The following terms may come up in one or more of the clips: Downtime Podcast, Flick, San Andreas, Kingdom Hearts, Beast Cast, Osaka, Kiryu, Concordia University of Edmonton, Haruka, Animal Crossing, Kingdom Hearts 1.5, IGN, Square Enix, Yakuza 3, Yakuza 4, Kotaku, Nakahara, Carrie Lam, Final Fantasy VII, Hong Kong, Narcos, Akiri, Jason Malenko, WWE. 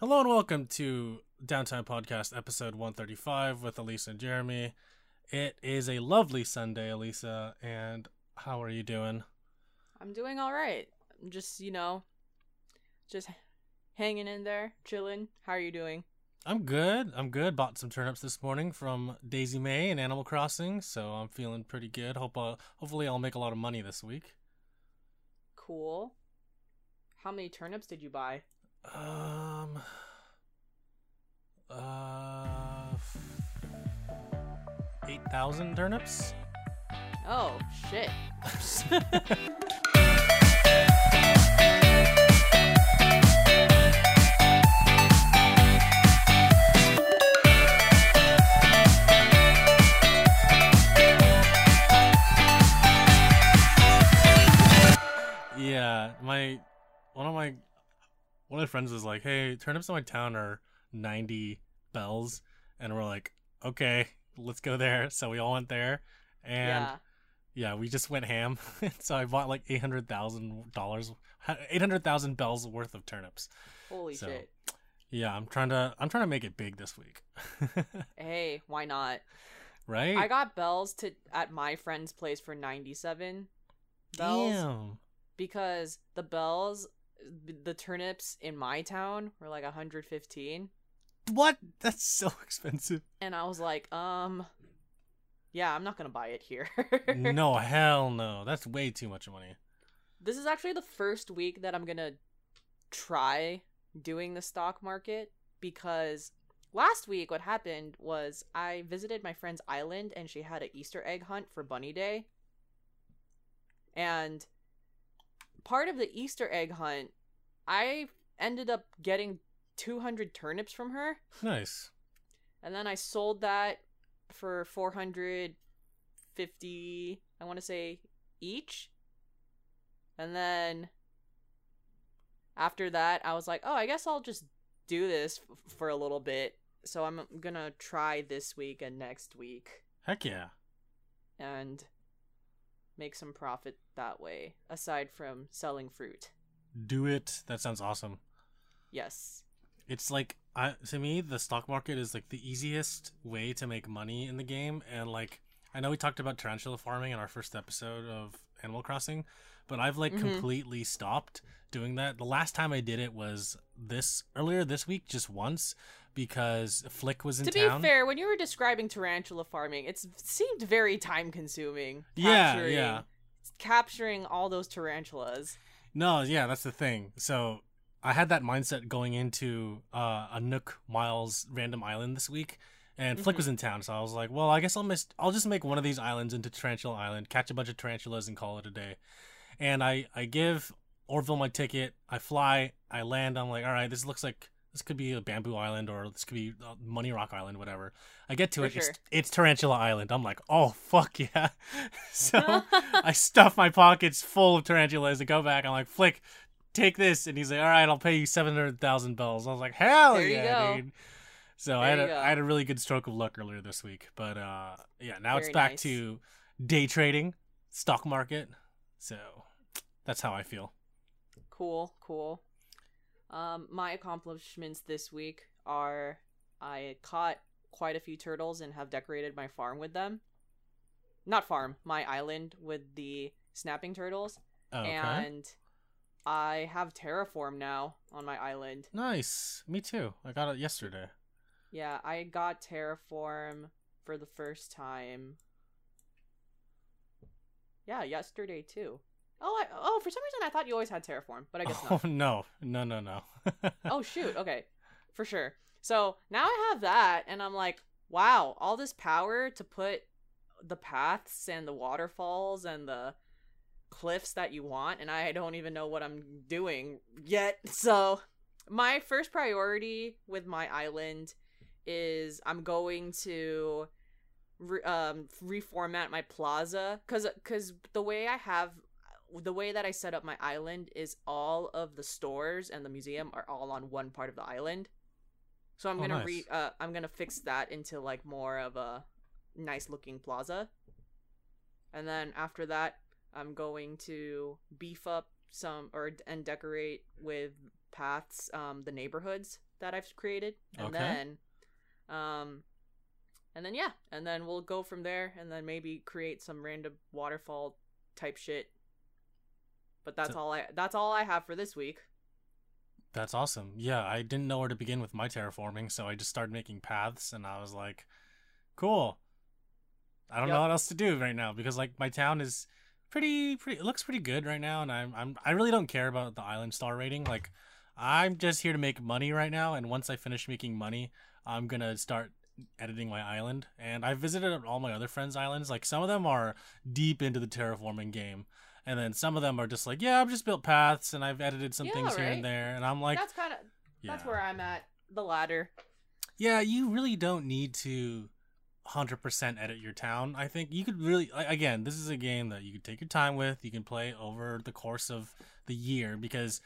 Hello and welcome to Downtime Podcast, episode 135 with Elisa and Jeremy. It is a lovely Sunday, Elisa, and how are you doing? I'm doing all right. I'm just, just hanging in there, chilling. How are you doing? I'm good. Bought some turnips this morning from Daisy May in Animal Crossing, so I'm feeling pretty good. Hopefully I'll make a lot of money this week. Cool. How many turnips did you buy? F- 8,000 turnips? Oh, shit. Yeah, one of my friends was like, hey, turnips in my town are 90 bells, and we're like, okay, let's go there. So we all went there, and yeah we just went ham. So I bought like $800,000 bells worth of turnips. Holy shit. Yeah, I'm trying to make it big this week. Hey, why not? Right? I got bells at my friend's place for 97 bells. Damn. Because the turnips in my town were like 115. What? That's so expensive. And I was like, yeah, I'm not gonna buy it here. No, hell no. That's way too much money. This is actually the first week that I'm gonna try doing the stock market, because last week what happened was I visited my friend's island and she had an Easter egg hunt for Bunny Day. And part of the Easter egg hunt, I ended up getting 200 turnips from her. Nice. And then I sold that for 450, I want to say, each. And then after that, I was like, oh, I guess I'll just do this for a little bit. So I'm going to try this week and next week. Heck yeah. And make some profit that way, aside from selling fruit. Do it. That sounds awesome. Yes. It's like, to me, the stock market is like the easiest way to make money in the game. And like, I know we talked about tarantula farming in our first episode of Animal Crossing, but I've like completely stopped doing that. The last time I did it was earlier this week, just once, because Flick was in town. To be fair, when you were describing tarantula farming, it seemed very time consuming. Yeah. Capturing all those tarantulas. No, yeah, that's the thing. So I had that mindset going into a Nook Miles random island this week, and Flick was in town, so I was like, well, I guess I'll just make one of these islands into Tarantula Island, catch a bunch of tarantulas, and call it a day. And I give Orville my ticket, I fly, I land, I'm like, all right, this looks like this could be a bamboo island, or this could be Money Rock Island, whatever. I get to it's Tarantula Island. I'm like, oh, fuck yeah. So I stuff my pockets full of tarantulas and go back. I'm like, Flick, take this. And he's like, all right, I'll pay you 700,000 bells. I was like, hell yeah, dude. So I had a really good stroke of luck earlier this week. But yeah, now it's back to day trading, stock market. So that's how I feel. Cool. My accomplishments this week are I caught quite a few turtles and have decorated my farm with them. My island with the snapping turtles. Okay. And I have terraform now on my island. Nice. Me too. I got it yesterday. Yeah, I got terraform for the first time. Yeah, yesterday too. Oh! For some reason, I thought you always had terraform, but I guess not. Oh, no. Oh, shoot. Okay, for sure. So now I have that, and I'm like, wow, all this power to put the paths and the waterfalls and the cliffs that you want, and I don't even know what I'm doing yet. So my first priority with my island is I'm going to reformat my plaza, because the way that I set up my island is all of the stores and the museum are all on one part of the island. So I'm gonna I'm gonna fix that into like more of a nice looking plaza. And then after that, I'm going to beef up some and decorate with paths, the neighborhoods that I've created. And then we'll go from there and then maybe create some random waterfall type shit. But that's all I have for this week. That's awesome. Yeah, I didn't know where to begin with my terraforming, so I just started making paths, and I was like, cool. I don't know what else to do right now, because like my town is pretty it looks pretty good right now, and I really don't care about the island star rating. Like, I'm just here to make money right now, and once I finish making money, I'm going to start editing my island. And I visited all my other friends' islands. Like, some of them are deep into the terraforming game. And then some of them are just like, yeah, I've just built paths and I've edited some things here and there. And I'm like, that's where I'm at, the latter. Yeah, you really don't need to 100% edit your town. I think you could really, again, this is a game that you could take your time with. You can play over the course of the year, because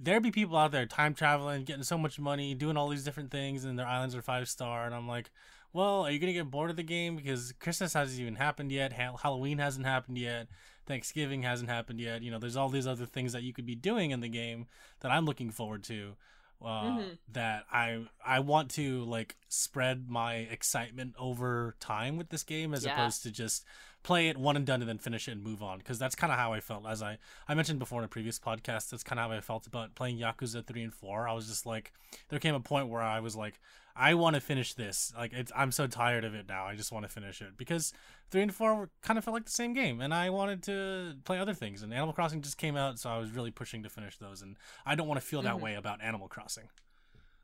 there'd be people out there time traveling, getting so much money, doing all these different things, and their islands are 5-star. And I'm like, well, are you going to get bored of the game? Because Christmas hasn't even happened yet. Halloween hasn't happened yet. Thanksgiving hasn't happened yet. You know, there's all these other things that you could be doing in the game that I'm looking forward to, that I want to like spread my excitement over time with this game, as opposed to just play it one and done and then finish it and move on. Because that's kind of how I felt, as I mentioned before in a previous podcast. That's kind of how I felt about playing Yakuza 3 and 4. I was just like, there came a point where I was like, I want to finish this. Like, I'm so tired of it now. I just want to finish it, because 3 and 4 kind of felt like the same game, and I wanted to play other things. And Animal Crossing just came out, so I was really pushing to finish those. And I don't want to feel that way about Animal Crossing.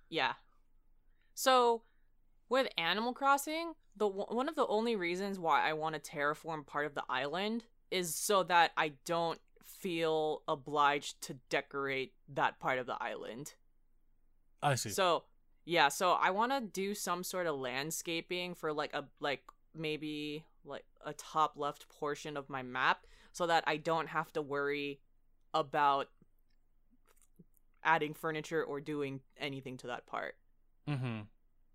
Yeah. So with Animal Crossing, one of the only reasons why I want to terraform part of the island is so that I don't feel obliged to decorate that part of the island. I see. So. Yeah, so I want to do some sort of landscaping for maybe a top left portion of my map, so that I don't have to worry about adding furniture or doing anything to that part. Mm-hmm.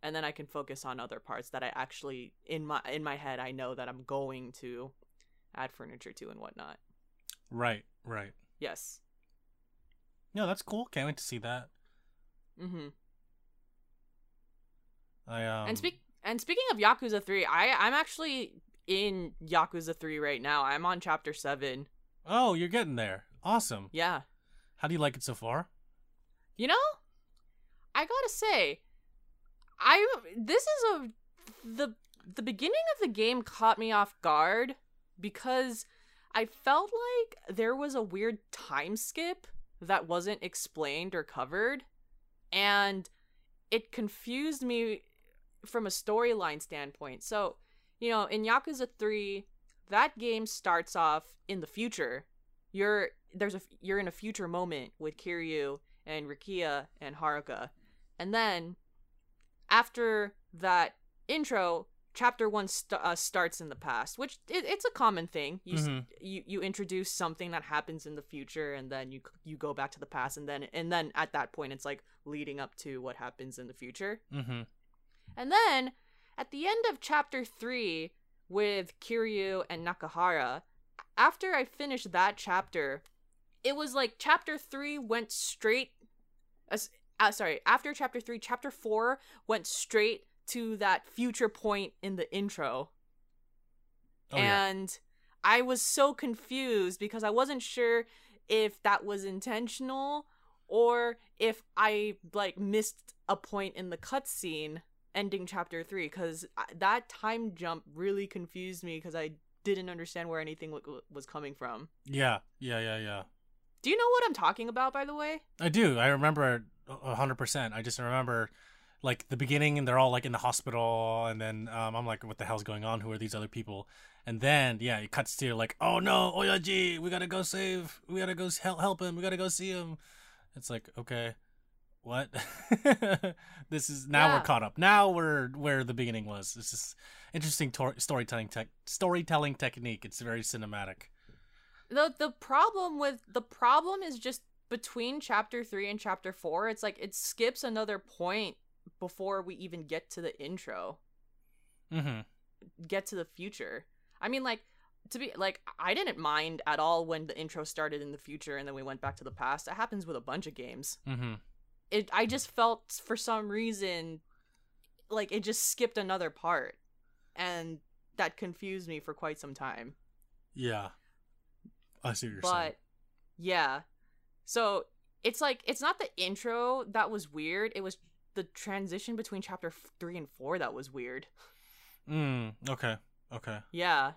And then I can focus on other parts that I actually, in my head, I know that I'm going to add furniture to and whatnot. Right. Yes. No, that's cool. Can't wait to see that. Mm-hmm. Speaking of Yakuza 3, I'm actually in Yakuza 3 right now. I'm on Chapter 7. Oh, you're getting there. Awesome. Yeah. How do you like it so far? You know, I gotta say, the beginning of the game caught me off guard, because I felt like there was a weird time skip that wasn't explained or covered, and it confused me from a storyline standpoint. So, you know, in Yakuza 3, that game starts off in the future. You're in a future moment with Kiryu and Rikia and Haruka. And then after that intro, Chapter 1 starts in the past, which it's a common thing. You introduce something that happens in the future, and then you go back to the past, and then at that point it's like leading up to what happens in the future. Mm-hmm. And then at the end of Chapter 3 with Kiryu and Nakahara, after I finished that chapter, it was like Chapter 3 went straight. After Chapter 3, Chapter 4 went straight to that future point in the intro. Oh, and yeah. I was so confused, because I wasn't sure if that was intentional or if I missed a point in the cutscene ending Chapter 3, because that time jump really confused me, because I didn't understand where anything was coming from. Yeah. Do you know what I'm talking about, by the way? I do. I remember 100%. I just remember the beginning, and they're all in the hospital, and then I'm like, what the hell's going on? Who are these other people? And then, it cuts to oh no, Oyaji, we gotta go help him, we gotta go see him. It's like, okay, what? This is, now we're caught up. Now we're where the beginning was. It's just interesting storytelling technique. It's very cinematic. The problem is just between Chapter 3 and Chapter 4, it's it skips another point before we even get to the intro. Get to the future. I mean, to be like, I didn't mind at all when the intro started in the future and then we went back to the past. It happens with a bunch of games. Mm-hmm. I just felt for some reason like it just skipped another part, and that confused me for quite some time. Yeah, I see what you're saying. But yeah, so it's like, it's not the intro that was weird, it was the transition between chapter 3 and 4 that was weird. Okay. Yeah.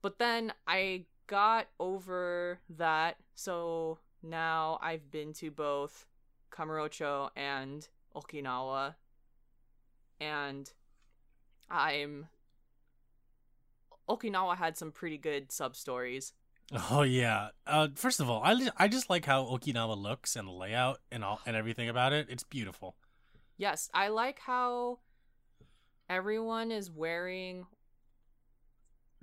But then I got over that, so now I've been to both Kamurocho and Okinawa, and Okinawa had some pretty good sub-stories. Oh, yeah. First of all, I just like how Okinawa looks and the layout and everything about it. It's beautiful. Yes, I like how everyone is wearing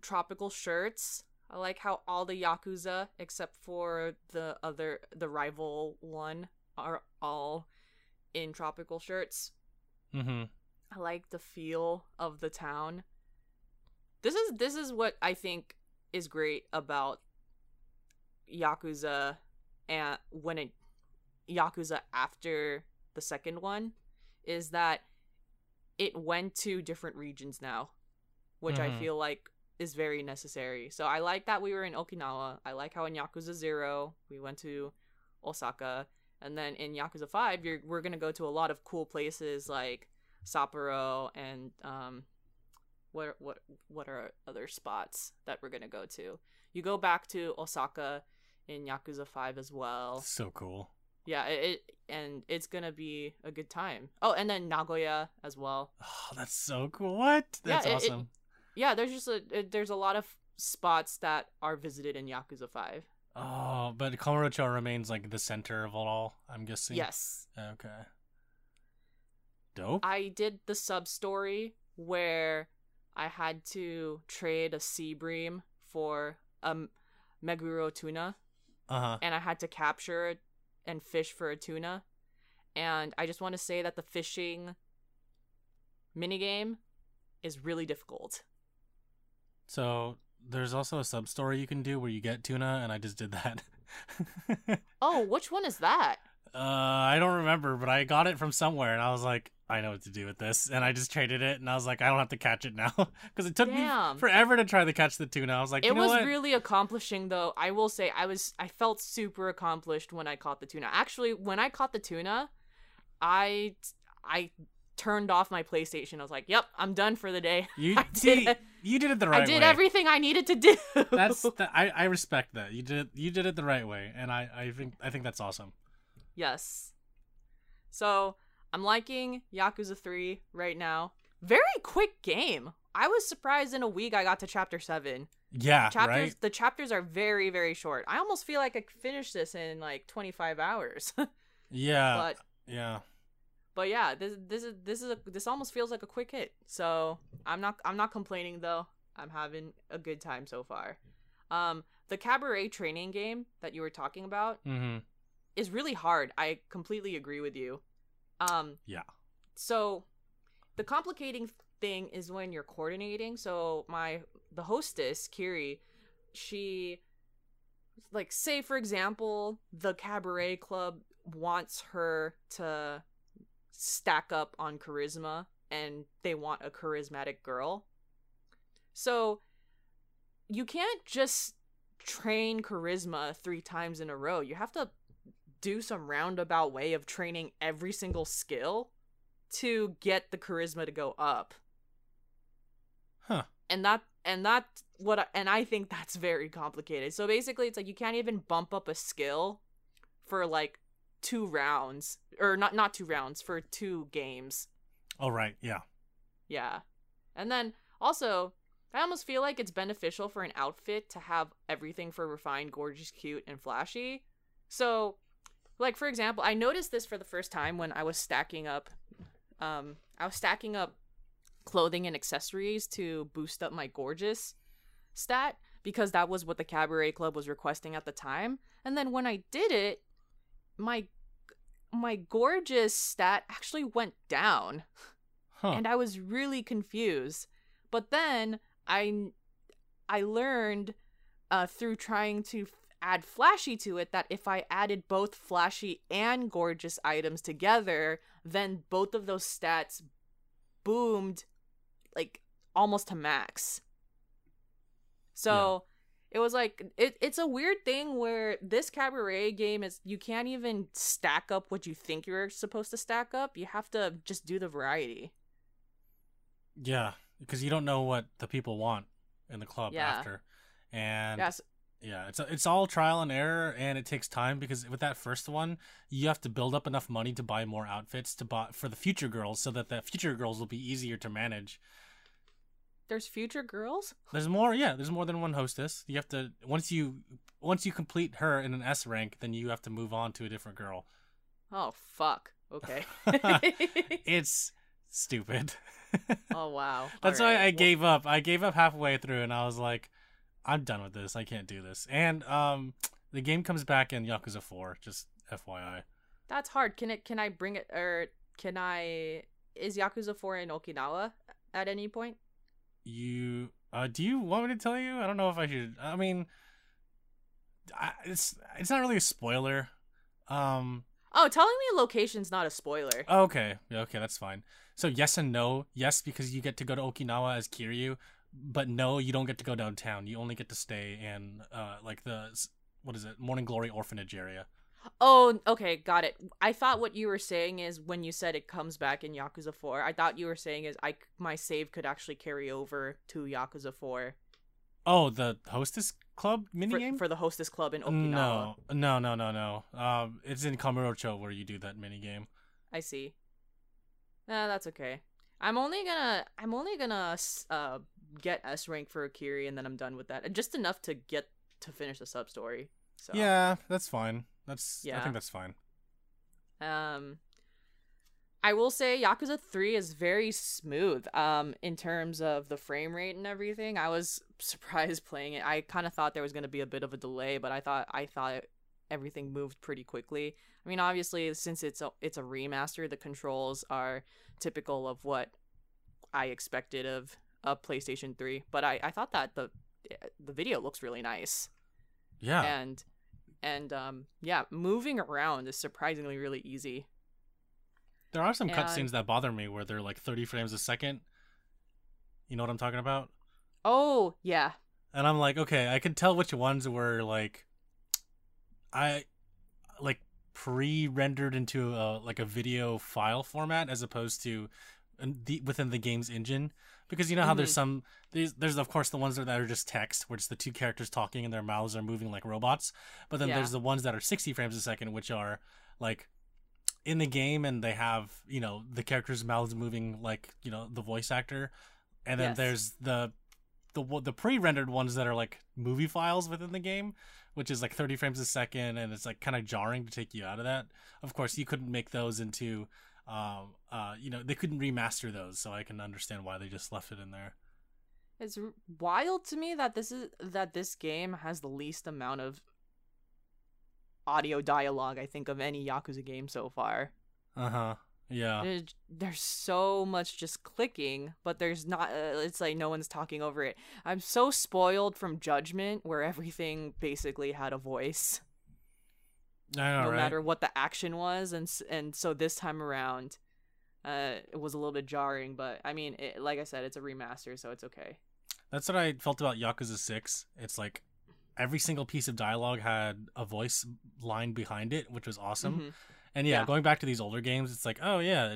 tropical shirts. I like how all the Yakuza, except for the rival one, are all in tropical shirts. Mm-hmm. I like the feel of the town. This is what I think is great about Yakuza, and when it Yakuza after the second one, is that it went to different regions now, which I feel like is very necessary. So I like that we were in Okinawa. I like how in Yakuza 0 we went to Osaka, and then in Yakuza 5 we're gonna go to a lot of cool places like Sapporo and What are other spots that we're gonna go to? You go back to Osaka in Yakuza 5 as well. So cool. Yeah, and it's gonna be a good time. Oh, and then Nagoya as well. Oh, that's so cool. What? That's awesome. There's just there's a lot of spots that are visited in Yakuza 5. Oh, but Kamurocho remains like the center of it all, I'm guessing. Yes. Okay. Dope. I did the sub story where I had to trade a sea bream for meguro tuna. Uh-huh. And I had to capture it and fish for a tuna. And I just want to say that the fishing minigame is really difficult. So there's also a sub-story you can do where you get tuna, and I just did that. Oh, which one is that? I don't remember, but I got it from somewhere, and I was like, I know what to do with this, and I just traded it, and I was like, I don't have to catch it now, because it took me forever to try to catch the tuna. I was like, you know what? Really accomplishing, though. I will say, I felt super accomplished when I caught the tuna. Actually, when I caught the tuna, I turned off my PlayStation. I was like, "Yep, I'm done for the day." You did it the right way. I did everything I needed to do. I respect that. You did it the right way, and I think that's awesome. Yes. So I'm liking Yakuza 3 right now. Very quick game. I was surprised in a week I got to chapter 7. Yeah, right? The chapters are very, very short. I almost feel like I could finish this in like 25 hours. Yeah. But yeah, this almost feels like a quick hit. So I'm not complaining though. I'm having a good time so far. The cabaret training game that you were talking about is really hard. I completely agree with you. So the complicating thing is when you're coordinating. So the hostess, Kiri, she, like, say for example, the cabaret club wants her to stack up on charisma and they want a charismatic girl. So you can't just train charisma 3 times in a row. You have to do some roundabout way of training every single skill to get the charisma to go up. And I think that's very complicated. So basically it's like you can't even bump up a skill for like 2 rounds, or not 2 rounds, for 2 games. Oh, right. Yeah. And then also I almost feel like it's beneficial for an outfit to have everything for refined, gorgeous, cute, and flashy. So like, for example, I noticed this for the first time when I was stacking up clothing and accessories to boost up my gorgeous stat, because that was what the cabaret club was requesting at the time. And then when I did it, my gorgeous stat actually went down. And I was really confused. But then I I learned through trying to add flashy to it that if I added both flashy and gorgeous items together, then both of those stats boomed like almost to max. So yeah. It was like, it's a weird thing where this cabaret game is, you can't even stack up what you think you're supposed to stack up. You have to just do the variety. Yeah, because you don't know what the people want in the club after. And yeah, it's all trial and error, and it takes time because with that first one, you have to build up enough money to buy more outfits to buy for the future girls so that the future girls will be easier to manage. There's future girls? There's more, yeah. There's more than one hostess. You have to once you complete her in an S rank, then you have to move on to a different girl. Oh fuck. Okay. It's stupid. Oh wow. That's all why right. I gave up. I gave up halfway through and I was like, I'm done with this. I can't do this. And the game comes back in Yakuza 4, just FYI. That's hard. Can I bring it, or is Yakuza 4 in Okinawa at any point? You do you want me to tell you? I don't know if I should. I mean, it's not really a spoiler. Oh, telling me a location's not a spoiler. Okay. Yeah, okay, that's fine. So yes and no. Yes, because you get to go to Okinawa as Kiryu, but no, you don't get to go downtown. You only get to stay in like the Morning Glory Orphanage area. Oh, okay, got it. I thought what you were saying is when you said it comes back in Yakuza 4, I thought you were saying is my save could actually carry over to Yakuza 4. Oh, the Hostess Club minigame? For the Hostess Club in Okinawa. No. It's in Kamurocho where you do that minigame. I see. Nah, that's okay. I'm only gonna get S rank for Akiri and then I'm done with that. Just enough to get to finish the sub story. So. Yeah, that's fine. I think that's fine. I will say Yakuza 3 is very smooth in terms of the frame rate and everything. I was surprised playing it. I kind of thought there was going to be a bit of a delay, but I thought everything moved pretty quickly. I mean, obviously, since it's a remaster, the controls are typical of what I expected of a PlayStation 3, but I thought that the video looks really nice. Yeah. And yeah, moving around is surprisingly really easy. There are some cutscenes that bother me where they're like 30 frames a second. You know what I'm talking about? Oh, yeah. And I'm like, okay, I could tell which ones were like pre-rendered into a video file format as opposed to within the game's engine. Because you know how mm-hmm. there's of course the ones that are just text, where it's the two characters talking and their mouths are moving like robots. But then there's the ones that are 60 frames a second, which are like in the game and they have, you know, the characters' mouths moving like, you know, the voice actor. And then there's the pre-rendered ones that are like movie files within the game, which is like 30 frames a second, and it's like kind of jarring to take you out of that. Of course, you couldn't make those into. You know, they couldn't remaster those, so I can understand why they just left it in there. It's wild to me that this game has the least amount of audio dialogue I think of any Yakuza game so far. Yeah. There's so much just clicking, but there's not. It's like no one's talking over it. I'm so spoiled from Judgment, where everything basically had a voice. I know, no matter what the action was, and so this time around, it was a little bit jarring. But I mean, like I said, it's a remaster, so it's okay. That's what I felt about Yakuza 6. It's like every single piece of dialogue had a voice line behind it, which was awesome. Mm-hmm. And going back to these older games, it's like, oh yeah,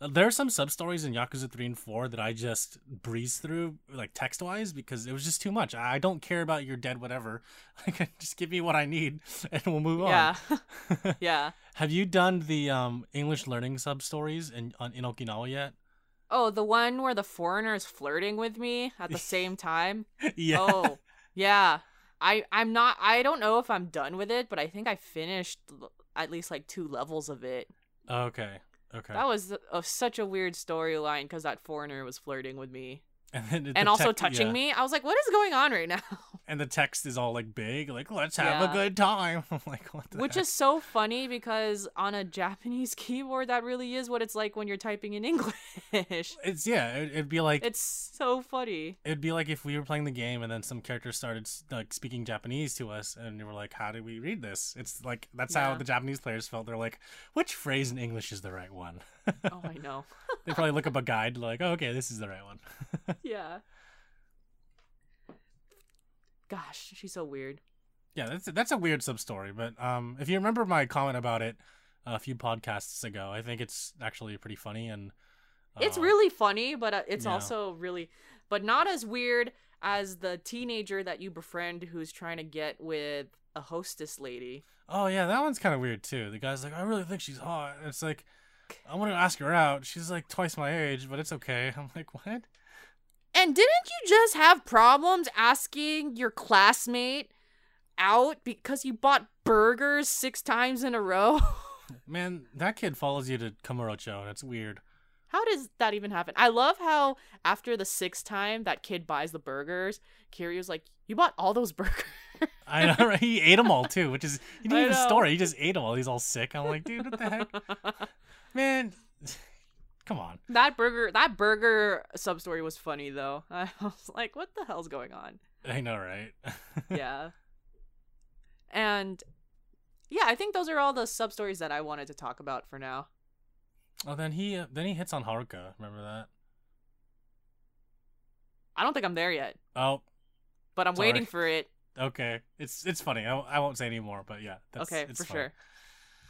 there are some sub stories in Yakuza 3 and 4 that I just breezed through, like text wise, because it was just too much. I don't care about your dead whatever. Like, just give me what I need and we'll move on. Yeah. Yeah. Have you done the English learning sub stories in Okinawa yet? Oh, the one where the foreigner is flirting with me at the same time? Yeah. Oh, yeah. I don't know if I'm done with it, but I think I finished at least like 2 levels of it. Okay. That was such a weird storyline because that foreigner was flirting with me. And also touching me. I was like, what is going on right now? And the text is all like big, like, let's have a good time. I'm like, what the heck? Is so funny because on a Japanese keyboard, that really is what it's like when you're typing in English. It's, it'd be like, it's so funny. It'd be like if we were playing the game and then some character started like speaking Japanese to us and we were like, how do we read this? It's like, that's how the Japanese players felt. They're like, which phrase in English is the right one? Oh, I know. They probably look up a guide like, oh, okay, this is the right one. Yeah. Gosh, she's so weird. Yeah, that's a weird sub-story, but if you remember my comment about it a few podcasts ago, I think it's actually pretty funny. And it's really funny, but it's also really... But not as weird as the teenager that you befriend who's trying to get with a hostess lady. Oh, yeah, that one's kind of weird, too. The guy's like, I really think she's hot. And it's like, I want to ask her out. She's like twice my age, but it's okay. I'm like, what? And didn't you just have problems asking your classmate out because you bought burgers 6 times in a row? Man, that kid follows you to Kamurocho, and it's weird. How does that even happen? I love how after the 6th time that kid buys the burgers, Kiryu's like, you bought all those burgers. I know, right? He ate them all, too, which is, he didn't even store it. He just ate them all. He's all sick. I'm like, dude, what the heck? Man... Come on. That burger sub-story was funny, though. I was like, what the hell's going on? I know, right? Yeah. And, yeah, I think those are all the sub-stories that I wanted to talk about for now. Oh, then he hits on Haruka. Remember that? I don't think I'm there yet. Oh. But I'm waiting for it. Okay. It's funny. I won't say any more, but yeah. Sure.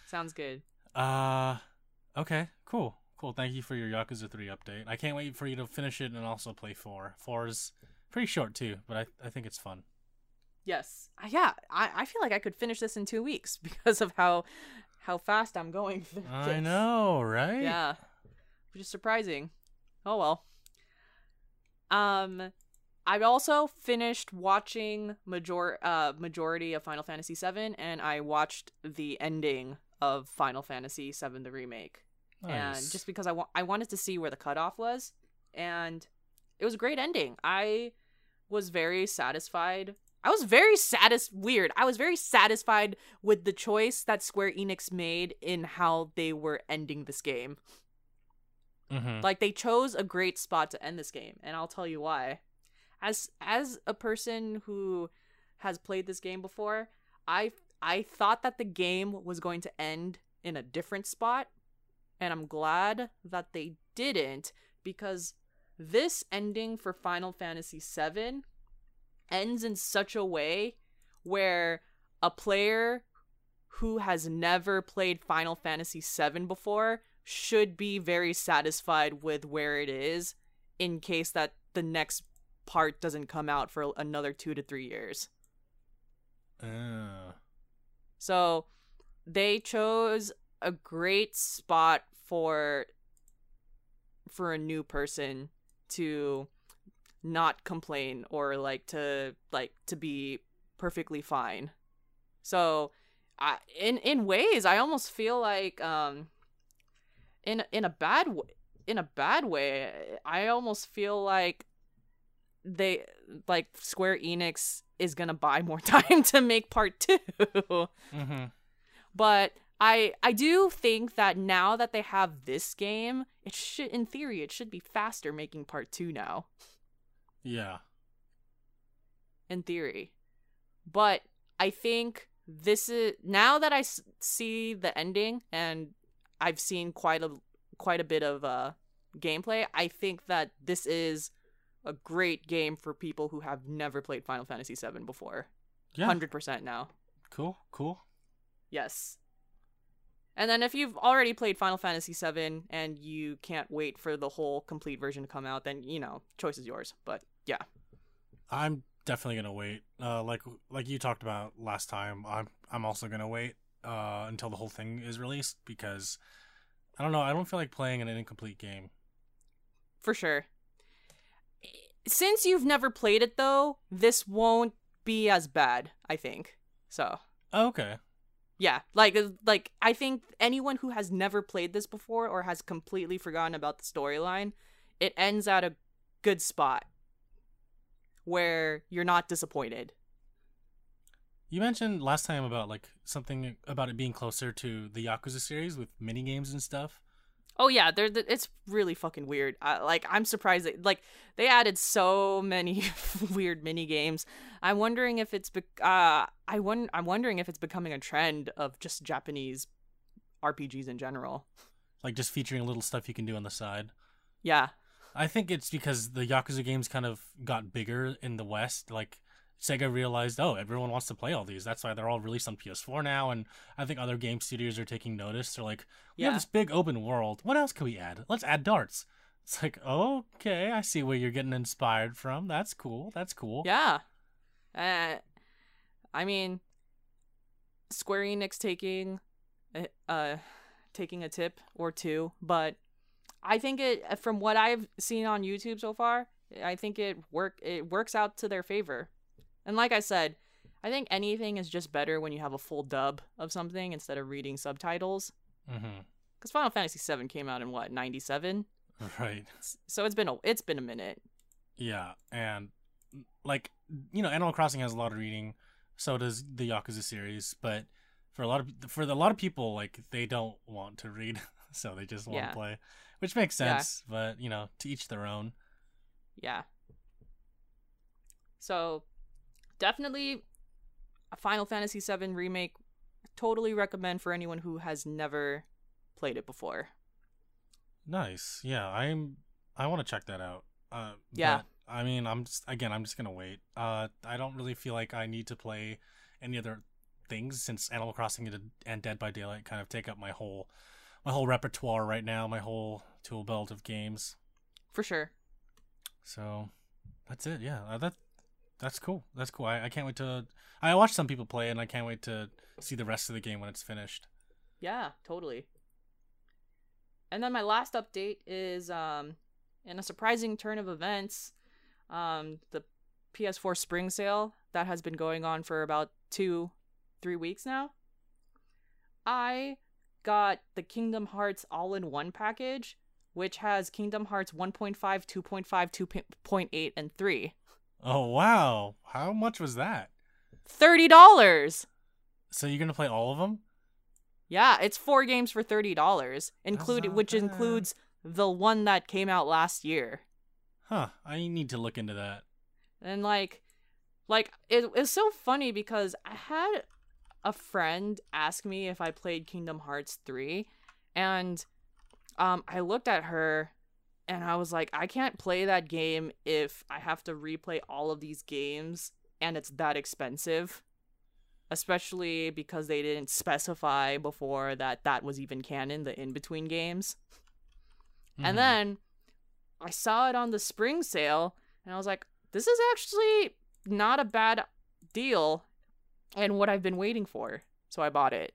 Sounds good. Okay, cool. Cool, thank you for your Yakuza 3 update. I can't wait for you to finish it and also play 4. 4 is pretty short too, but I think it's fun. Yes. Yeah, I feel like I could finish this in 2 weeks because of how fast I'm going through this. I know, right? Yeah. Which is surprising. Oh, well. I've also finished watching majority of Final Fantasy VII, and I watched the ending of Final Fantasy VII, the remake. Nice. And just because I wanted to see where the cutoff was, and it was a great ending. I was very satisfied. I was very satisfied with the choice that Square Enix made in how they were ending this game. Mm-hmm. Like, they chose a great spot to end this game, and I'll tell you why. As a person who has played this game before, I thought that the game was going to end in a different spot. And I'm glad that they didn't, because this ending for Final Fantasy VII ends in such a way where a player who has never played Final Fantasy VII before should be very satisfied with where it is, in case that the next part doesn't come out for another 2 to 3 years. So they chose a great spot for a new person to not complain or to be perfectly fine. So in ways I almost feel like in a bad way I almost feel like they, like, Square Enix is gonna buy more time to make part 2. Mm-hmm. But I do think that now that they have this game, it should be faster making part 2 now. Yeah. In theory. But I think this is, now that I see the ending and I've seen quite a bit of gameplay, I think that this is a great game for people who have never played Final Fantasy VII before. Yeah. 100% now. Cool. Yes. And then if you've already played Final Fantasy VII and you can't wait for the whole complete version to come out, then, you know, choice is yours. But, yeah. I'm definitely going to wait. Like you talked about last time, I'm also going to wait until the whole thing is released, because, I don't know, I don't feel like playing an incomplete game. For sure. Since you've never played it, though, this won't be as bad, I think. So. Oh, okay. Yeah, like I think anyone who has never played this before or has completely forgotten about the storyline, it ends at a good spot where you're not disappointed. You mentioned last time about like something about it being closer to the Yakuza series with mini games and stuff. Oh yeah, it's really fucking weird. I'm surprised that they added so many weird mini games. I'm wondering if it's I'm wondering if it's becoming a trend of just Japanese RPGs in general. Like just featuring little stuff you can do on the side. Yeah. I think it's because the Yakuza games kind of got bigger in the West. Like Sega realized, oh, everyone wants to play all these. That's why they're all released on PS4 now. And I think other game studios are taking notice. They're like, we have this big open world. What else can we add? Let's add darts. It's like, okay, I see where you're getting inspired from. That's cool. That's cool. Yeah. I mean, Square Enix taking a tip or two, but I think it, from what I've seen on YouTube so far, I think it works out to their favor. And like I said, I think anything is just better when you have a full dub of something instead of reading subtitles. Because Final Fantasy VII came out in what, 97? Right. So it's been a minute. Yeah, and Animal Crossing has a lot of reading. So does the Yakuza series, but for a lot of people, they don't want to read, so they just want to play, which makes sense. But to each their own. Yeah. So, definitely a Final Fantasy VII remake. Totally recommend for anyone who has never played it before. Nice. Yeah, I want to check that out. Yeah. But, I mean, I'm just gonna wait. I don't really feel like I need to play any other things since Animal Crossing and Dead by Daylight kind of take up my whole repertoire right now, my whole tool belt of games. For sure. So that's it. Yeah, that's cool. That's cool. I can't wait to. I watched some people play, and I can't wait to see the rest of the game when it's finished. Yeah, totally. And then my last update is, in a surprising turn of events, the PS4 Spring Sale that has been going on for about 2-3 weeks now. I got the Kingdom Hearts all-in-one package, which has Kingdom Hearts 1.5, 2.5, 2.8, and 3. Oh, wow. How much was that? $30. So you're going to play all of them? Yeah, it's 4 games for $30, which includes the one that came out last year. Huh. I need to look into that. And, it's so funny because I had a friend ask me if I played Kingdom Hearts 3, and I looked at her and I was like, I can't play that game if I have to replay all of these games and it's that expensive, especially because they didn't specify before that was even canon, the in-between games. Mm-hmm. And then I saw it on the Spring Sale and I was like, this is actually not a bad deal and what I've been waiting for. So I bought it.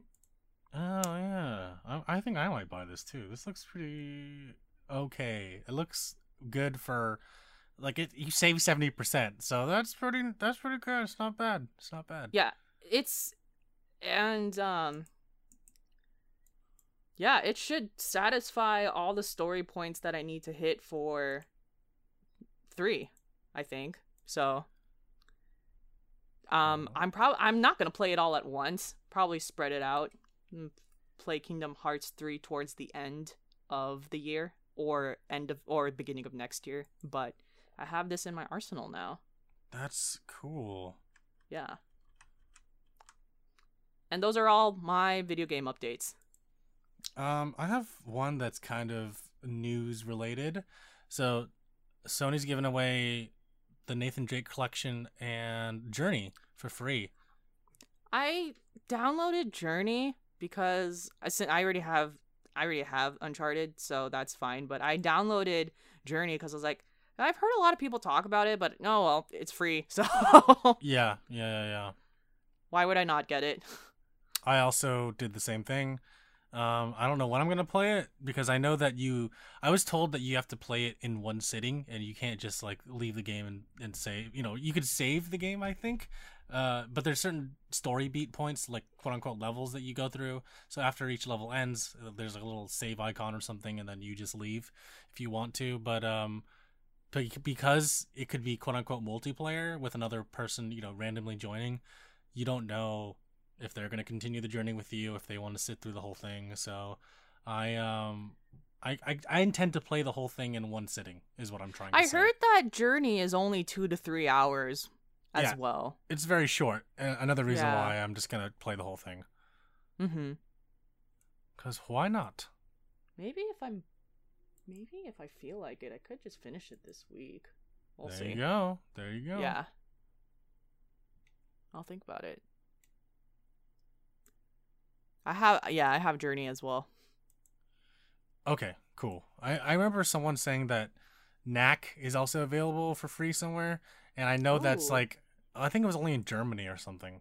Oh, yeah. I think I might buy this, too. This looks pretty okay. It looks good for, you save 70%. So that's pretty good. It's not bad. Yeah, it should satisfy all the story points that I need to hit for 3, I think. So, I'm not going to play it all at once. Probably spread it out. Play Kingdom Hearts 3 towards the end of the year or beginning of next year, but I have this in my arsenal now. That's cool. Yeah. And those are all my video game updates. I have one that's kind of news related. So Sony's giving away the Nathan Drake collection and Journey for free. I downloaded Journey because I already have Uncharted, so that's fine. But I downloaded Journey because I was like, I've heard a lot of people talk about it, but no, well, it's free, so yeah. Why would I not get it? I also did the same thing. I don't know when I'm gonna play it because I know that I was told that you have to play it in one sitting and you can't just leave the game and save. You could save the game, I think. But there's certain story beat points, quote unquote levels that you go through. So after each level ends, there's a little save icon or something, and then you just leave if you want to. But because it could be quote unquote multiplayer with another person, you know, randomly joining. You don't know if they're going to continue the journey with you, if they want to sit through the whole thing. So I intend to play the whole thing in one sitting is what I'm trying to say. I heard that Journey is only 2 to 3 hours as well. It's very short. Another reason why I'm just going to play the whole thing. Mm-hmm. Because why not? Maybe if I feel like it, I could just finish it this week. We'll see. There you go. Yeah. I'll think about it. I have Journey as well. Okay, cool. I remember someone saying that Knack is also available for free somewhere, and I know that's like, I think it was only in Germany or something.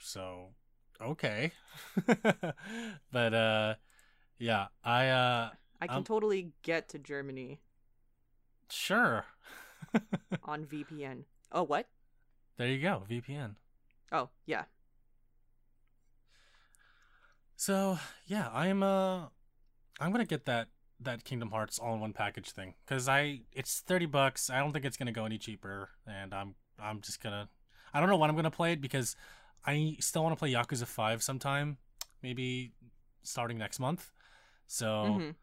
So, okay. But, yeah, I can totally get to Germany. Sure. On VPN. Oh, what? There you go, VPN. Oh, yeah. So, yeah, I'm going to get that Kingdom Hearts all-in-one package thing, cuz it's $30. I don't think it's going to go any cheaper, and I'm just going to, I don't know when I'm going to play it, because I still want to play Yakuza 5 sometime, maybe starting next month. So,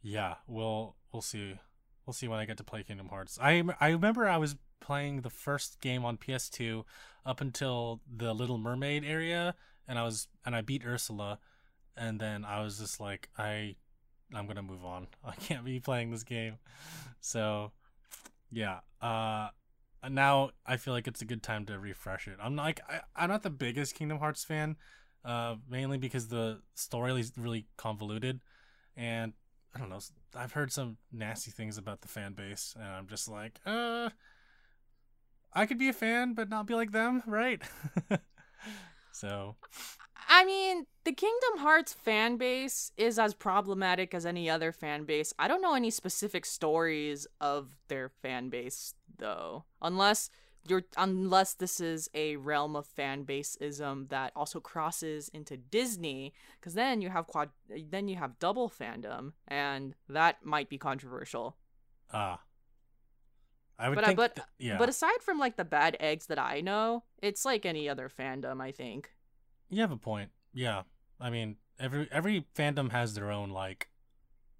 yeah, we'll see. We'll see when I get to play Kingdom Hearts. I remember I was playing the first game on PS2 up until the Little Mermaid area, and I beat Ursula, and then I was just like, I'm going to move on. I can't be playing this game. So, yeah. Now I feel like it's a good time to refresh it. I'm not the biggest Kingdom Hearts fan, mainly because the story is really convoluted, and I don't know. I've heard some nasty things about the fan base, and I'm just like, I could be a fan, but not be like them, right? So, I mean, the Kingdom Hearts fan base is as problematic as any other fan base. I don't know any specific stories of their fan base, though, unless this is a realm of fan baseism that also crosses into Disney, because then you have double fandom, and that might be controversial. But aside from like the bad eggs that I know, it's like any other fandom. I think you have a point. Yeah, I mean, every fandom has their own like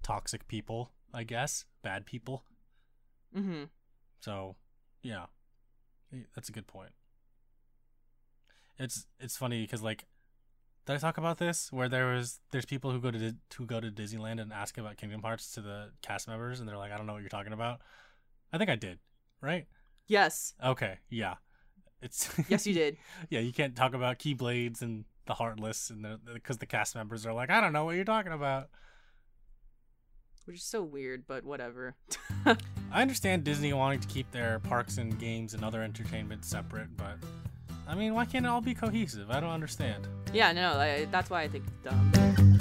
toxic people, I guess, bad people. Mm-hmm. So, yeah. That's a good point. It's funny because, like, did I talk about this? Where there's people who go to Disneyland and ask about Kingdom Hearts to the cast members, and they're like, I don't know what you're talking about. I think I did, right? Yes. Okay. Yeah. Yes, you did. Yeah, you can't talk about Keyblades and the Heartless, and because the cast members are like, I don't know what you're talking about. Which is so weird, but whatever. I understand Disney wanting to keep their parks and games and other entertainment separate, but, I mean, why can't it all be cohesive? I don't understand. Yeah, no, that's why I think it's dumb.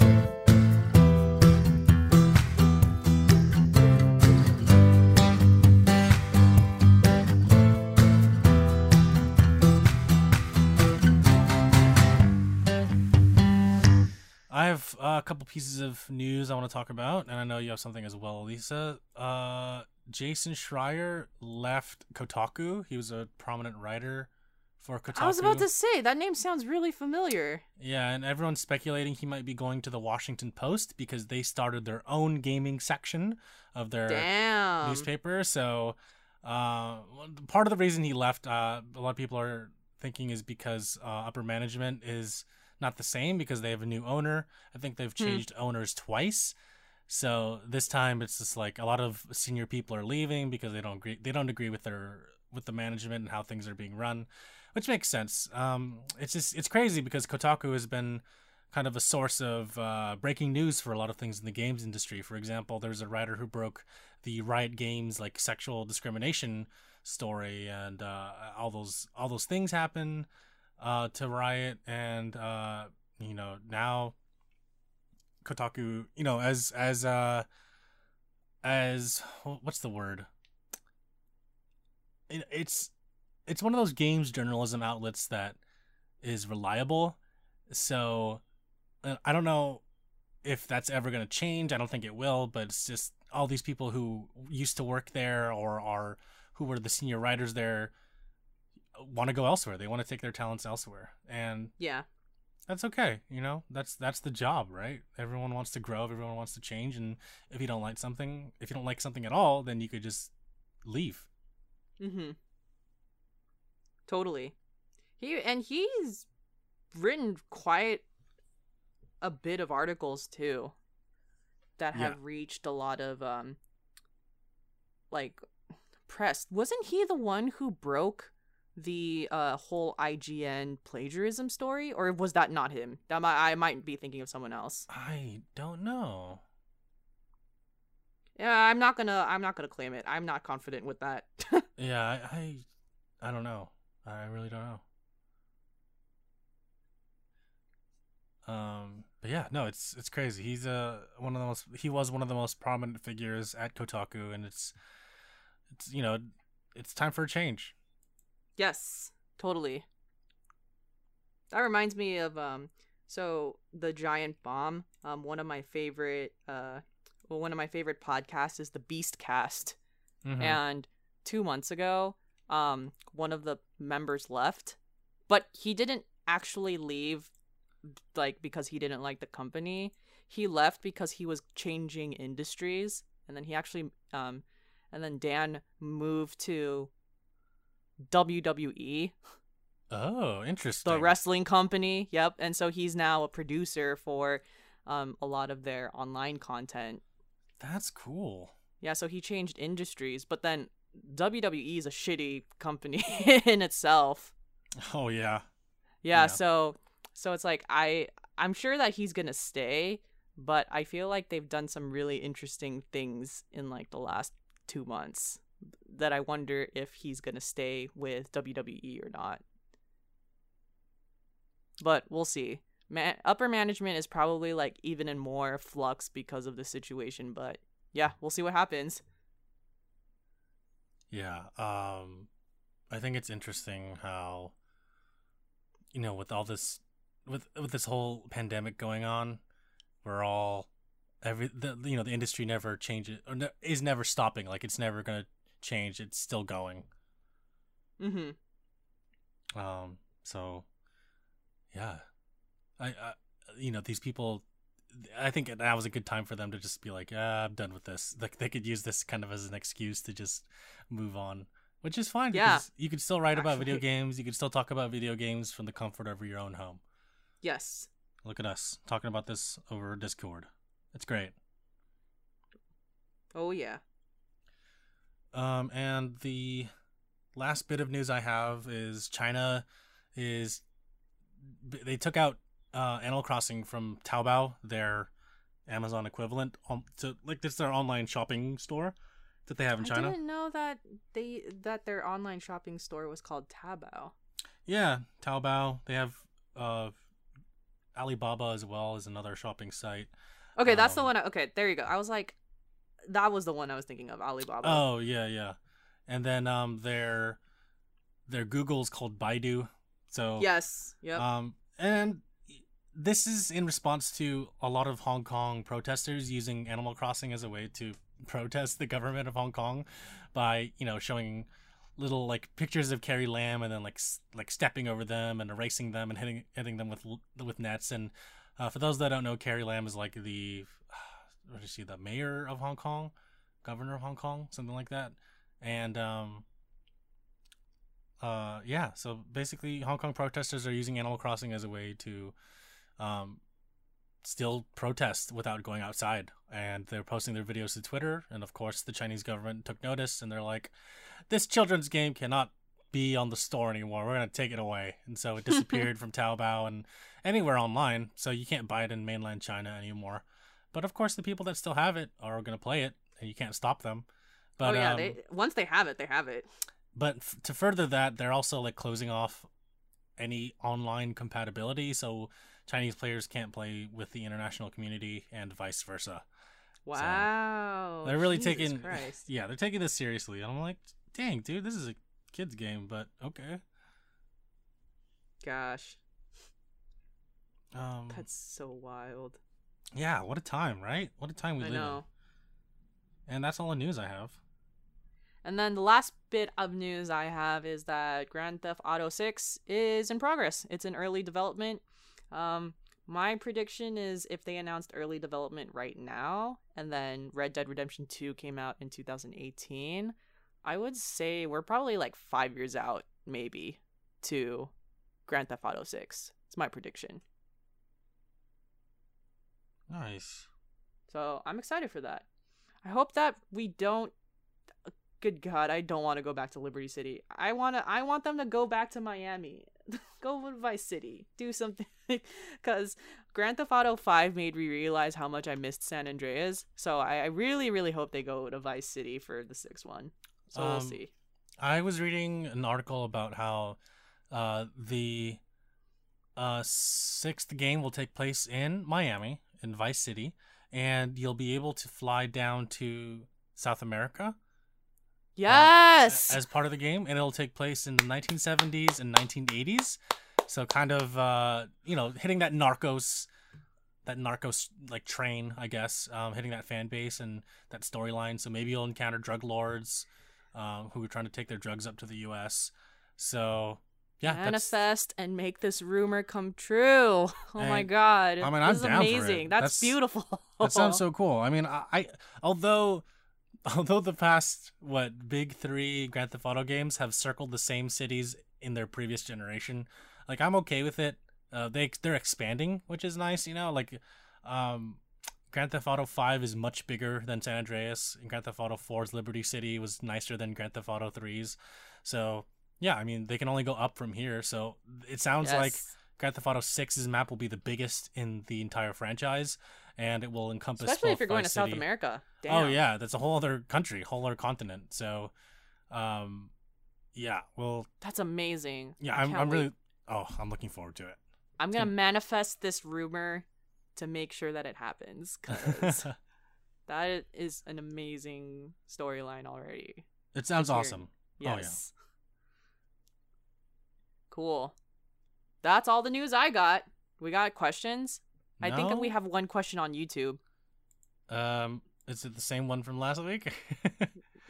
I have a couple pieces of news I want to talk about, and I know you have something as well, Lisa. Jason Schreier left Kotaku. He was a prominent writer for Kotaku. I was about to say, that name sounds really familiar. Yeah, and everyone's speculating he might be going to the Washington Post, because they started their own gaming section of their newspaper. So part of the reason he left, a lot of people are thinking, is because upper management is not the same, because they have a new owner. I think they've changed owners twice. So this time it's just like a lot of senior people are leaving because they don't agree with the management and how things are being run, which makes sense. It's crazy because Kotaku has been kind of a source of breaking news for a lot of things in the games industry. For example, there's a writer who broke the Riot Games like sexual discrimination story, and all those things happen to Riot, and you know, now Kotaku, you know, as what's the word? It's one of those games journalism outlets that is reliable. So I don't know if that's ever going to change. I don't think it will, but it's just all these people who used to work there or are who were the senior writers there want to go elsewhere. They want to take their talents elsewhere. And yeah, that's okay. You know, that's the job, right? Everyone wants to grow. Everyone wants to change. And if you don't like something, if you don't like something at all, then you could just leave. Mm-hmm. Totally. He's written quite a bit of articles too that have reached a lot of like press. Wasn't he the one who broke the whole IGN plagiarism story, or was that not him? I might be thinking of someone else. I don't know. Yeah, I'm not gonna claim it. I'm not confident with that. Yeah, I don't know. I really don't know. But yeah, no, it's crazy. He's he was one of the most prominent figures at Kotaku, and it's you know, it's time for a change. Yes, totally. That reminds me of so the Giant Bomb. One of my favorite podcasts is the Beast Cast, mm-hmm. and 2 months ago, one of the members left, but he didn't actually leave. Like, because he didn't like the company, he left because he was changing industries, and then he actually and then Dan moved to WWE. Oh, interesting. The wrestling company. Yep. And so he's now a producer for a lot of their online content. That's cool. Yeah, so he changed industries, but then WWE is a shitty company in itself. Oh yeah. Yeah, yeah. So it's like I'm sure that he's going to stay, but I feel like they've done some really interesting things in like the last 2 months that I wonder if he's going to stay with WWE or not. But we'll see. Upper management is probably like even in more flux because of the situation, but yeah, we'll see what happens. Yeah, I think it's interesting how, you know, with all this With this whole pandemic going on, we're all the industry never changes or is never stopping. Like, it's never gonna change. It's still going. Mm-hmm. So, yeah, I you know, these people, I think that was a good time for them to just be like, I'm done with this. Like, they could use this kind of as an excuse to just move on, which is fine. Yeah, because you could still write about video games. You could still talk about video games from the comfort of your own home. Yes. Look at us talking about this over Discord. It's great. Oh yeah. And the last bit of news I have is China is they took out Animal Crossing from Taobao, their Amazon equivalent, to like this their online shopping store that they have in China. I didn't know that their online shopping store was called Taobao. Yeah, Taobao. They have Alibaba as well as another shopping site. Okay, that's the one. Okay, there you go. I was like, that was the one I was thinking of, Alibaba. Oh yeah, yeah. And then their Google's called Baidu. So yes, yep. And this is in response to a lot of Hong Kong protesters using Animal Crossing as a way to protest the government of Hong Kong by, you know, showing little like pictures of Carrie Lam and then like stepping over them and erasing them and hitting them with nets. And for those that don't know, Carrie Lam is like the mayor of Hong Kong, governor of Hong Kong, something like that. And yeah, so basically Hong Kong protesters are using Animal Crossing as a way to still protest without going outside, and they're posting their videos to Twitter. And of course the Chinese government took notice, and they're like, this children's game cannot be on the store anymore, we're going to take it away. And so it disappeared from Taobao and anywhere online, so you can't buy it in mainland China anymore. But of course the people that still have it are going to play it, and you can't stop them. But oh yeah, once they have it, they have it. But to further that, they're also like closing off any online compatibility, so Chinese players can't play with the international community and vice versa. Wow. So they're really they're taking this seriously. And I'm like, dang, dude, this is a kid's game, but okay. Gosh. That's so wild. Yeah, what a time, right? What a time we live in. And that's all the news I have. And then the last bit of news I have is that Grand Theft Auto 6 is in progress. It's in early development. My prediction is if they announced early development right now, and then Red Dead Redemption 2 came out in 2018, I would say we're probably like 5 years out, maybe, to Grand Theft Auto 6. It's my prediction. Nice. So I'm excited for that. I hope that we don't... Good God, I don't want to go back to Liberty City. I want them to go back to Miami. Go to Vice City. Do something. Because Grand Theft Auto 5 made me realize how much I missed San Andreas. So I really, really hope they go to Vice City for the 6th one. So we'll see. I was reading an article about how the 6th game will take place in Miami, in Vice City. And you'll be able to fly down to South America. Yes, as part of the game, and it'll take place in the 1970s and 1980s. So kind of, hitting that Narcos like train, I guess, hitting that fan base and that storyline. So maybe you'll encounter drug lords who are trying to take their drugs up to the U.S. So yeah, manifest and make this rumor come true. Oh my God, I mean, I'm down for it. This is amazing. That's beautiful. That sounds so cool. I mean, Although the past, big three Grand Theft Auto games have circled the same cities in their previous generation, like, I'm okay with it. They're expanding, which is nice, Grand Theft Auto 5 is much bigger than San Andreas, and Grand Theft Auto 4's Liberty City was nicer than Grand Theft Auto 3's. So, yeah, I mean, they can only go up from here, so it sounds like Grand Theft Auto 6's map will be the biggest in the entire franchise, and it will encompass both. Especially if you're going to South America. Damn. Oh, yeah. That's a whole other country, whole other continent. So, that's amazing. Yeah, I'm really... I'm looking forward to it. I'm going to manifest this rumor to make sure that it happens, because that is an amazing storyline already. It sounds awesome. Yes. Oh, yeah. Cool. That's all the news I got. We got questions? No? I think we have one question on YouTube. Is it the same one from last week?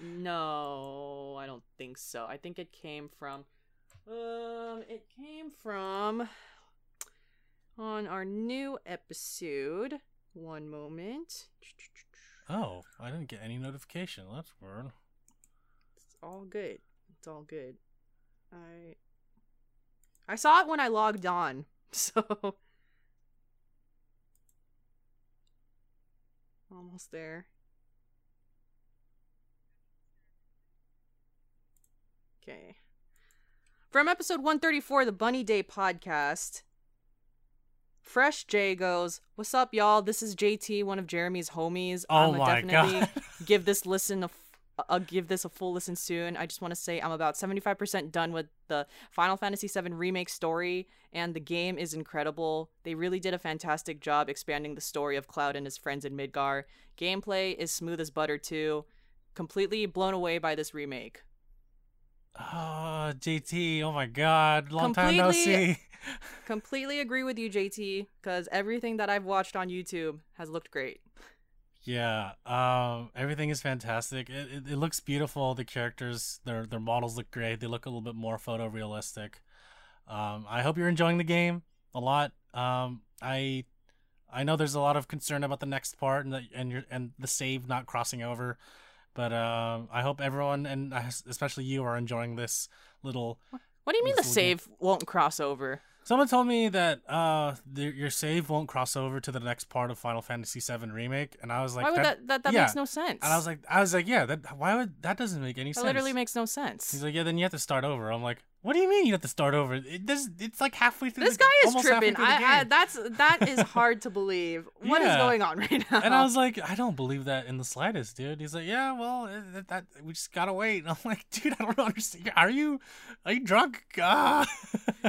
No, I don't think so. I think it came from... on our new episode. One moment. Oh, I didn't get any notification. That's weird. It's all good. I saw it when I logged on, so... Almost there. Okay. From episode 134 of the Bunny Day podcast, Fresh J goes, "What's up, y'all? This is JT, one of Jeremy's homies. Oh my God. Give this listen a full listen soon. I just want to say I'm about 75% done with the Final Fantasy VII remake story, and the game is incredible. They really did a fantastic job expanding the story of Cloud and his friends in Midgar. Gameplay is smooth as butter too. Completely blown away by this remake." Oh, JT, oh my God. Long time no see. Completely agree with you, JT, because everything that I've watched on YouTube has looked great. Yeah, everything is fantastic. It looks beautiful. The characters, their models look great. They look a little bit more photorealistic. I hope you're enjoying the game a lot. I know there's a lot of concern about the next part and the save not crossing over, but I hope everyone, and especially you, are enjoying this little... What do you mean the save won't cross over? Someone told me that your save won't cross over to the next part of Final Fantasy VII Remake, and I was like, "Why would that makes no sense?" And I was like, "Yeah, that doesn't make any sense. That literally makes no sense." He's like, "Yeah, then you have to start over." I'm like, "What do you mean you have to start over? It's like halfway through." This guy is tripping. That is hard to believe. What is going on right now? And I was like, "I don't believe that in the slightest, dude." He's like, "Yeah, well, that we just gotta wait." And I'm like, "Dude, I don't understand. Are you drunk?"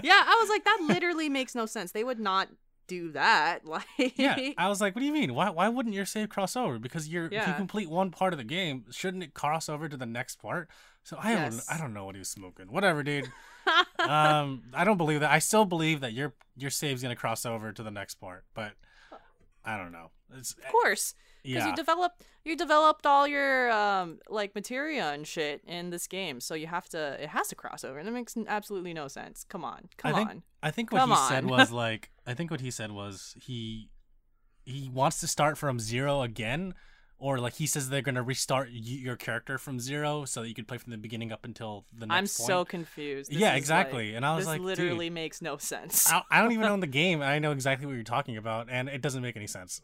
Yeah, I was like, that literally makes no sense. They would not do that. Yeah, I was like, what do you mean? Why wouldn't your save cross over? Because if you complete one part of the game, shouldn't it cross over to the next part? So I don't know what he was smoking. Whatever, dude. I don't believe that. I still believe that your save's gonna cross over to the next part, but I don't know. It's, of course, because you developed all your like materia and shit in this game, so it has to cross over, and it makes absolutely no sense. I think what he said was he wants to start from zero again, or like he says they're gonna restart your character from zero so that you could play from the beginning up until the next. I'm so confused. This exactly. Like, and I was like, literally dude, makes no sense. I don't even own the game, and I know exactly what you're talking about, and it doesn't make any sense.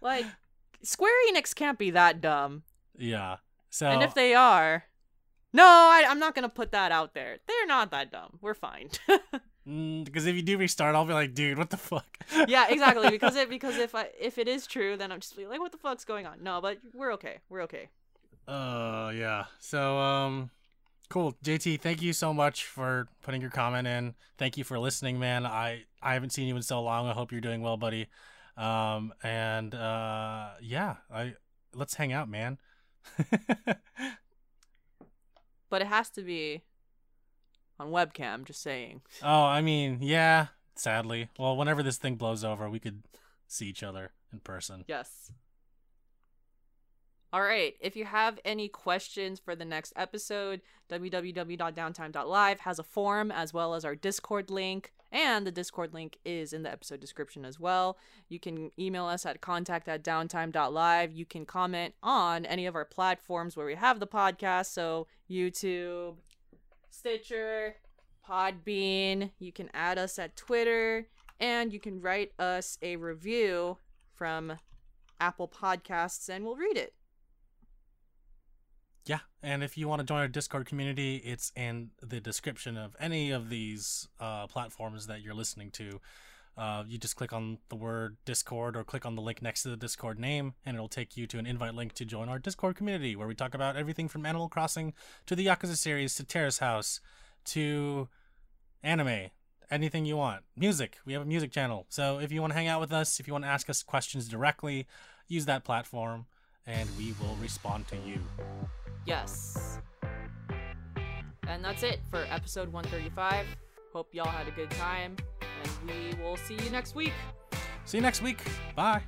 Like, Square Enix can't be that dumb. Yeah. So, and if they are, no, I'm not gonna put that out there. They're not that dumb. We're fine. Because if you do restart, I'll be like, dude, what the fuck? Yeah, exactly. Because if it is true, then I'm just like, what the fuck's going on? No, but we're okay. We're okay. Yeah. So, cool. JT, thank you so much for putting your comment in. Thank you for listening, man. I haven't seen you in so long. I hope you're doing well, buddy. Let's hang out, man. But it has to be on webcam, just saying. Oh, I mean, yeah, sadly. Well, whenever this thing blows over, we could see each other in person. Yes. All right. If you have any questions for the next episode, www.downtime.live has a forum as well as our Discord link. And the Discord link is in the episode description as well. You can email us at contact@downtime.live. You can comment on any of our platforms where we have the podcast. So YouTube, Stitcher, Podbean. You can add us at Twitter, and you can write us a review from Apple Podcasts, and we'll read it. Yeah, and if you want to join our Discord community, it's in the description of any of these platforms that you're listening to. You just click on the word Discord or click on the link next to the Discord name, and it'll take you to an invite link to join our Discord community, where we talk about everything from Animal Crossing to the Yakuza series to Terrace House to anime, anything you want. Music. We have a music channel. So if you want to hang out with us, if you want to ask us questions directly, use that platform, and we will respond to you. Yes. And that's it for episode 135. Hope y'all had a good time. And we will see you next week. See you next week. Bye.